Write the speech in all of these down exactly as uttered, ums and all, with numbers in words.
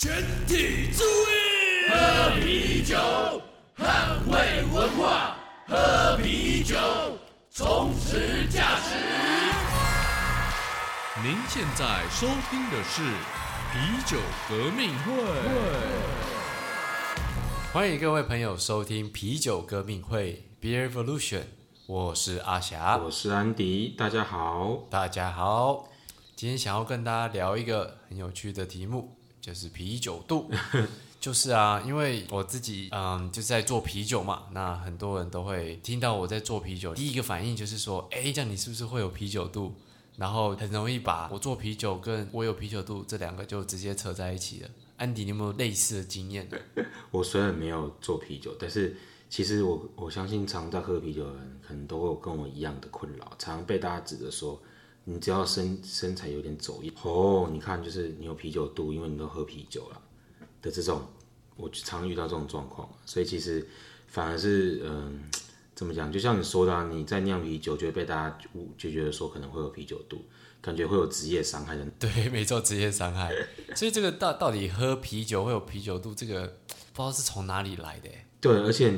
全体注意！喝啤酒，捍卫文化。喝啤酒，从实价值。您现在收听的是啤酒革命会。欢迎各位朋友收听啤酒革命会 Beer Revolution， 我是阿霞，我是安迪，大家好，大家好。今天想要跟大家聊一个很有趣的题目，就是啤酒肚。就是啊，因为我自己嗯就是在做啤酒嘛，那很多人都会听到我在做啤酒，第一个反应就是说，哎，这样你是不是会有啤酒肚？然后很容易把我做啤酒跟我有啤酒肚这两个就直接扯在一起了。安迪，你有没有类似的经验？我虽然没有做啤酒，但是其实 我, 我相信常在喝啤酒的人可能都有跟我一样的困扰，常被大家指着说你只要 身, 身材有点走样哦，你看就是你有啤酒肚，因为你都喝啤酒了的这种，我常遇到这种状况，所以其实反而是嗯、呃，怎么讲？就像你说的、啊，你在酿啤酒就会被大家就觉得说可能会有啤酒肚。感觉会有职业伤害的，对，没错，职业伤害。所以这个到到底喝啤酒会有啤酒肚，这个不知道是从哪里来的。对，而且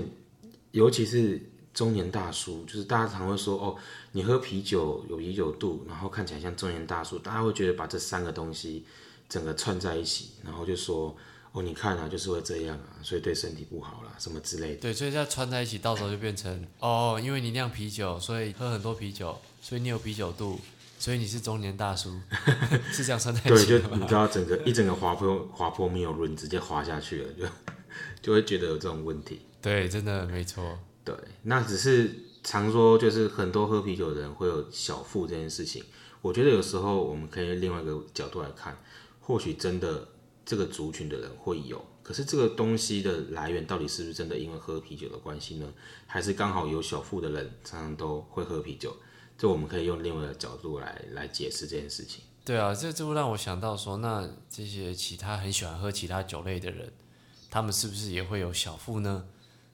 尤其是中年大叔，就是大家常会说哦，你喝啤酒有啤酒肚，然后看起来像中年大叔，大家会觉得把这三个东西整个串在一起，然后就说哦，你看啊，就是会这样啊，所以对身体不好啦，什么之类的。对，所以它串在一起，到时候就变成哦，因为你酿啤酒，所以喝很多啤酒，所以你有啤酒肚。所以你是中年大叔，是这样算在一起的吗？对，就你知道整个一整个滑坡滑坡没有轮，直接滑下去了，就就会觉得有这种问题。对，真的没错。对，那只是常说就是很多喝啤酒的人会有小腹这件事情。我觉得有时候我们可以另外一个角度来看，或许真的这个族群的人会有，可是这个东西的来源到底是不是真的因为喝啤酒的关系呢？还是刚好有小腹的人常常都会喝啤酒？就我们可以用另外的角度 来, 来解释这件事情。对啊，这就让我想到说，那这些其他很喜欢喝其他酒类的人，他们是不是也会有小腹呢？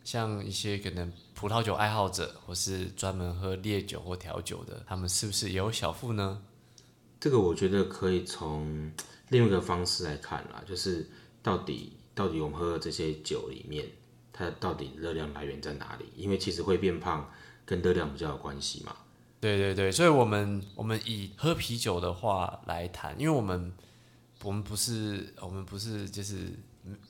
像一些可能葡萄酒爱好者，或是专门喝烈酒或调酒的，他们是不是也有小腹呢？这个我觉得可以从另外一个方式来看啦，就是到底到底我们喝的这些酒里面，它到底热量来源在哪里？因为其实会变胖跟热量比较有关系嘛。对对对，所以我们我们以喝啤酒的话来谈，因为我们我们不是我们不是就是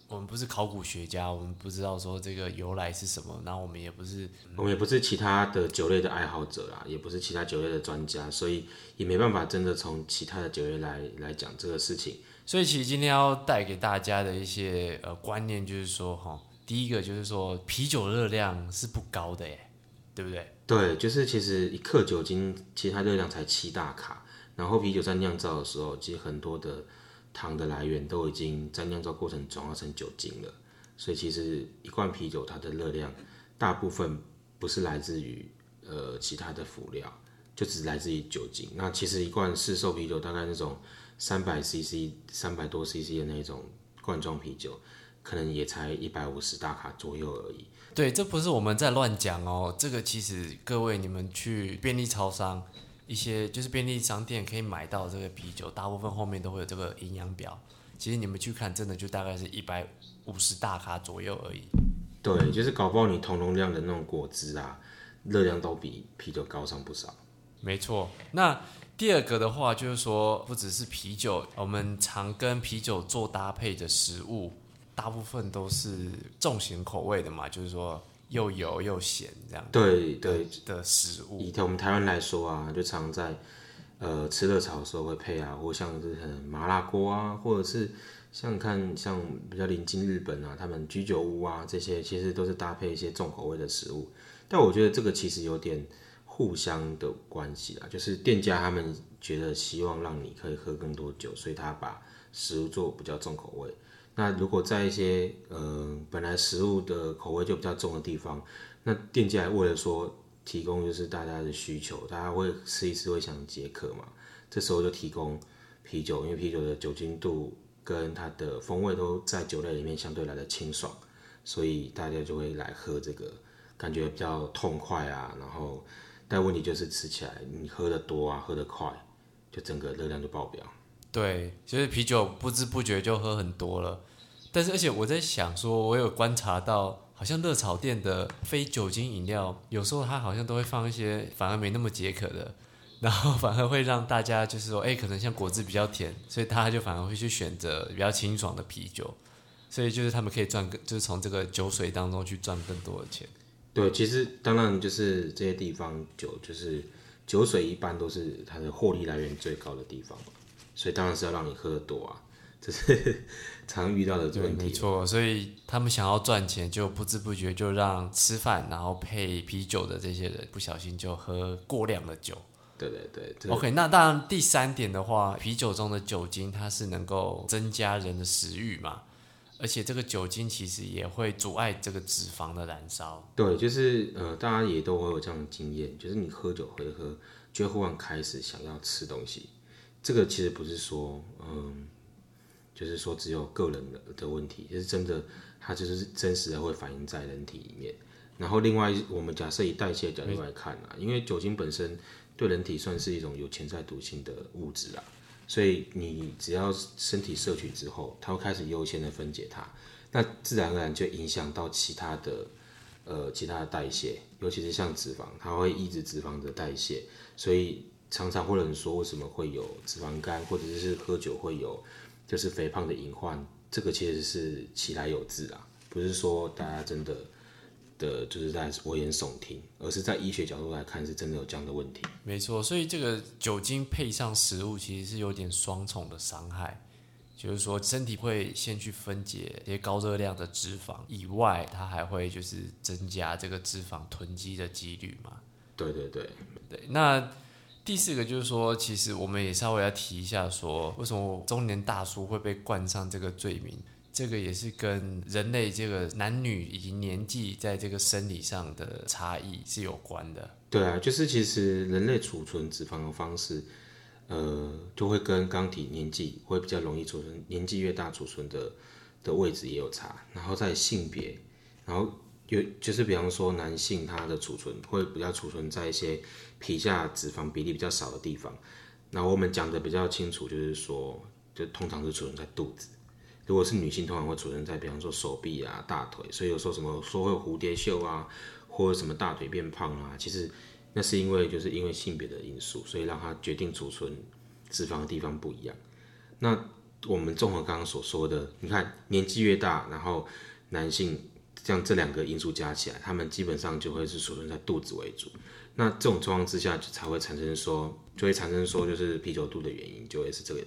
我们不是考古学家，我们不知道说这个由来是什么，然后我们也不是我们也不是其他的酒类的爱好者啦，也不是其他酒类的专家，所以也没办法真的从其他的酒类来来讲这个事情。所以其实今天要带给大家的一些呃观念就是说，哈，第一个就是说啤酒热量是不高的耶，对不对？对，就是其实一克酒精，其实它热量才七大卡。然后啤酒在酿造的时候，其实很多的糖的来源都已经在酿造过程转化成酒精了。所以其实一罐啤酒它的热量大部分不是来自于呃其他的辅料，就只来自于酒精。那其实一罐市售啤酒大概那种三百 C C、三百多 C C 的那种罐装啤酒，可能也才一百五十大卡左右而已。对，这不是我们在乱讲哦，这个其实各位你们去便利超商，一些就是便利商店可以买到这个啤酒，大部分后面都会有这个营养表，其实你们去看，真的就大概是一百五十大卡左右而已。对，就是搞不好你同容量的那种果汁啊，热量都比啤酒高上不少。没错，那第二个的话就是说，不只是啤酒，我们常跟啤酒做搭配的食物大部分都是重咸口味的嘛，就是说又油又咸这样。对对的食物，以我们台湾来说啊，就常在呃吃热炒的时候会配啊，或像是麻辣锅啊，或者是像看像比较临近日本啊，他们居酒屋啊这些，其实都是搭配一些重口味的食物。但我觉得这个其实有点互相的关系啦，就是店家他们觉得希望让你可以喝更多酒，所以他把食物做比较重口味。那如果在一些呃本来食物的口味就比较重的地方，那店家为了说提供就是大家的需求，大家会吃一吃会想解渴嘛，这时候就提供啤酒，因为啤酒的酒精度跟它的风味都在酒类里面相对来的清爽，所以大家就会来喝这个，感觉比较痛快啊。然后但问题就是吃起来你喝得多啊，喝得快，就整个热量就爆表。对，就是啤酒不知不觉就喝很多了。但是而且我在想说，我有观察到好像热炒店的非酒精饮料有时候它好像都会放一些反而没那么解渴的，然后反而会让大家就是说，哎，可能像果汁比较甜，所以大家就反而会去选择比较清爽的啤酒，所以就是他们可以赚，就是从这个酒水当中去赚更多的钱。对，其实当然就是这些地方酒，就是酒水一般都是它的获利来源最高的地方，所以当然是要让你喝得多啊，这是常遇到的问题。没错，所以他们想要赚钱，就不知不觉就让吃饭然后配啤酒的这些人不小心就喝过量的酒。对对对，这个，OK。 那当然第三点的话，啤酒中的酒精它是能够增加人的食欲嘛，而且这个酒精其实也会阻碍这个脂肪的燃烧。对，就是呃，大家也都会有这样的经验，就是你喝酒喝一喝，就会忽然开始想要吃东西。这个其实不是说，嗯，就是说只有个人的问题，就是真的，它就是真实的会反映在人体里面。然后另外，我们假设以代谢角度来看啊，因为酒精本身对人体算是一种有潜在毒性的物质啦，所以你只要身体摄取之后，它会开始优先的分解它，那自然而然就影响到其他的呃其他的代谢，尤其是像脂肪，它会抑制脂肪的代谢，所以常常会有人说为什么会有脂肪肝，或者是喝酒会有就是肥胖的隐患，这个其实是其来有自啦，不是说大家真的的就是在危言耸听，而是在医学角度来看是真的有这样的问题。没错，所以这个酒精配上食物其实是有点双重的伤害，就是说身体会先去分解这些高热量的脂肪以外，它还会就是增加这个脂肪囤积的几率嘛。对对对对。那第四个就是说，其实我们也稍微要提一下说，为什么中年大叔会被冠上这个罪名，这个也是跟人类这个男女以及年纪在这个生理上的差异是有关的。对啊，就是其实人类储存脂肪的方式，呃，就会跟刚体年纪会比较容易储存，年纪越大储存的的位置也有差。然后在性别，然后有就是比方说男性他的储存会比较储存在一些皮下脂肪比例比较少的地方。然后我们讲的比较清楚，就是说，就通常是储存在肚子。如果是女性，通常会储存在比方说手臂啊、大腿，所以有时候什么说会有蝴蝶袖啊，或者什么大腿变胖啊，其实那是因为就是因为性别的因素，所以让它决定储存脂肪的地方不一样。那我们综合刚刚所说的，你看年纪越大，然后男性像这两个因素加起来，他们基本上就会是储存在肚子为主。那这种状况之下，就才会产生说，就会产生说就是啤酒肚的原因，就会是这个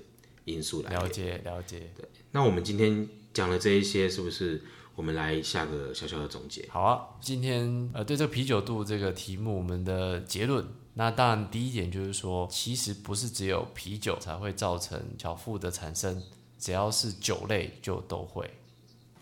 因素来源。了解了解。对，那我们今天讲了这一些，是不是我们来下个小小的总结？好啊，今天呃对这个啤酒肚这个题目，我们的结论，那当然第一点就是说，其实不是只有啤酒才会造成小腹的产生，只要是酒类就都会。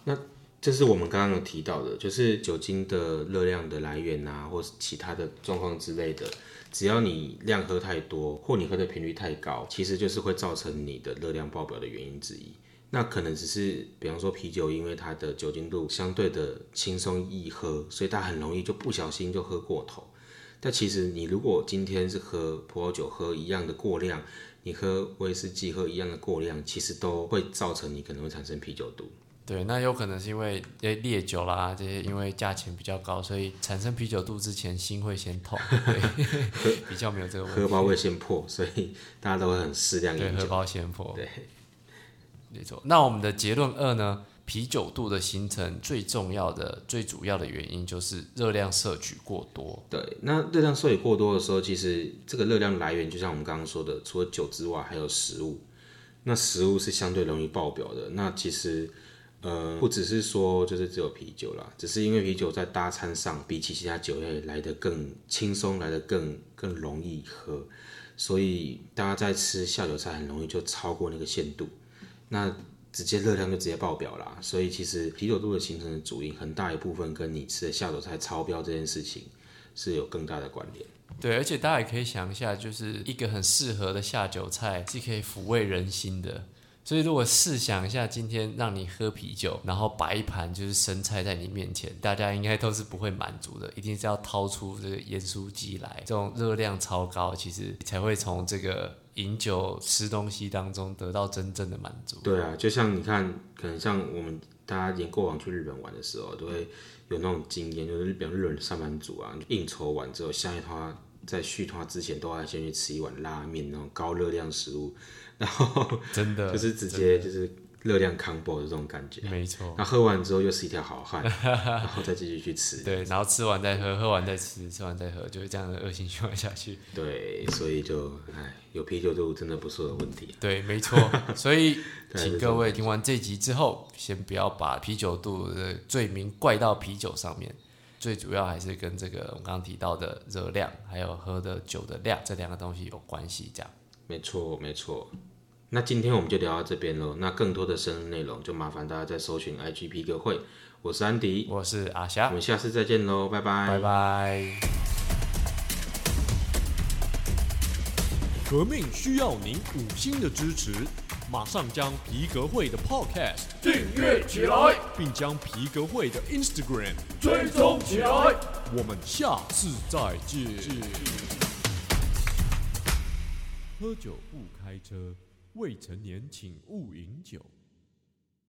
那这是我们刚刚有提到的，就是酒精的热量的来源啊，或是其他的状况之类的，只要你量喝太多，或你喝的频率太高，其实就是会造成你的热量爆表的原因之一。那可能只是比方说啤酒，因为它的酒精度相对的轻松易喝，所以它很容易就不小心就喝过头。但其实你如果今天是喝葡萄酒喝一样的过量，你喝威士忌喝一样的过量，其实都会造成你可能会产生啤酒肚。对，那有可能是因为烈酒啦这些，因为价钱比较高，所以产生啤酒肚之前心会先痛，对比较没有这个问题，荷包会先破，所以大家都会很适量饮酒。对，荷包先破。对。那我们的结论二呢，啤酒肚的形成最重要的最主要的原因就是热量摄取过多。对，那热量摄取过多的时候，其实这个热量来源就像我们刚刚说的，除了酒之外还有食物，那食物是相对容易爆表的。那其实呃，不只是说就是只有啤酒啦，只是因为啤酒在搭餐上比起其他酒类来得更轻松，来得更更容易喝，所以大家在吃下酒菜很容易就超过那个限度，那直接热量就直接爆表啦。所以其实啤酒肚的形成的主因，很大一部分跟你吃的下酒菜超标这件事情是有更大的关联。对，而且大家也可以想一下，就是一个很适合的下酒菜是可以抚慰人心的，所以如果试想一下，今天让你喝啤酒，然后摆一盘就是生菜在你面前，大家应该都是不会满足的，一定是要掏出这个盐酥鸡来，这种热量超高，其实才会从这个饮酒吃东西当中得到真正的满足。对啊，就像你看，可能像我们大家年过往去日本玩的时候，都会有那种经验，就是比如日本上班族啊，应酬完之后，下一趟在续团之前都要先去吃一碗拉面，那种高热量食物，然后真的就是直接就是热量 combo 的这种感觉，没错。那喝完之后又是一条好汉，然后再继续去吃，对，然后吃完再喝，喝完再吃，吃完再喝，就会这样的恶性循环下去。对，所以就哎，有啤酒肚真的不是我的问题、啊。对，没错。所以请各位听完这集之后，先不要把啤酒肚的罪名怪到啤酒上面。最主要还是跟这个我们刚刚提到的热量，还有喝的酒的量这两个东西有关系，这样。没错，没错。那今天我们就聊到这边喽。那更多的深入内容，就麻烦大家再搜寻 I G 啤哥会。我是安迪，我是阿霞，我们下次再见喽，拜拜，拜拜。革命需要您五星的支持。马上将皮革会的 Podcast 订阅起来，并将皮革会的 Instagram 追踪起来。我们下次再见。喝酒不开车，未成年请勿饮酒。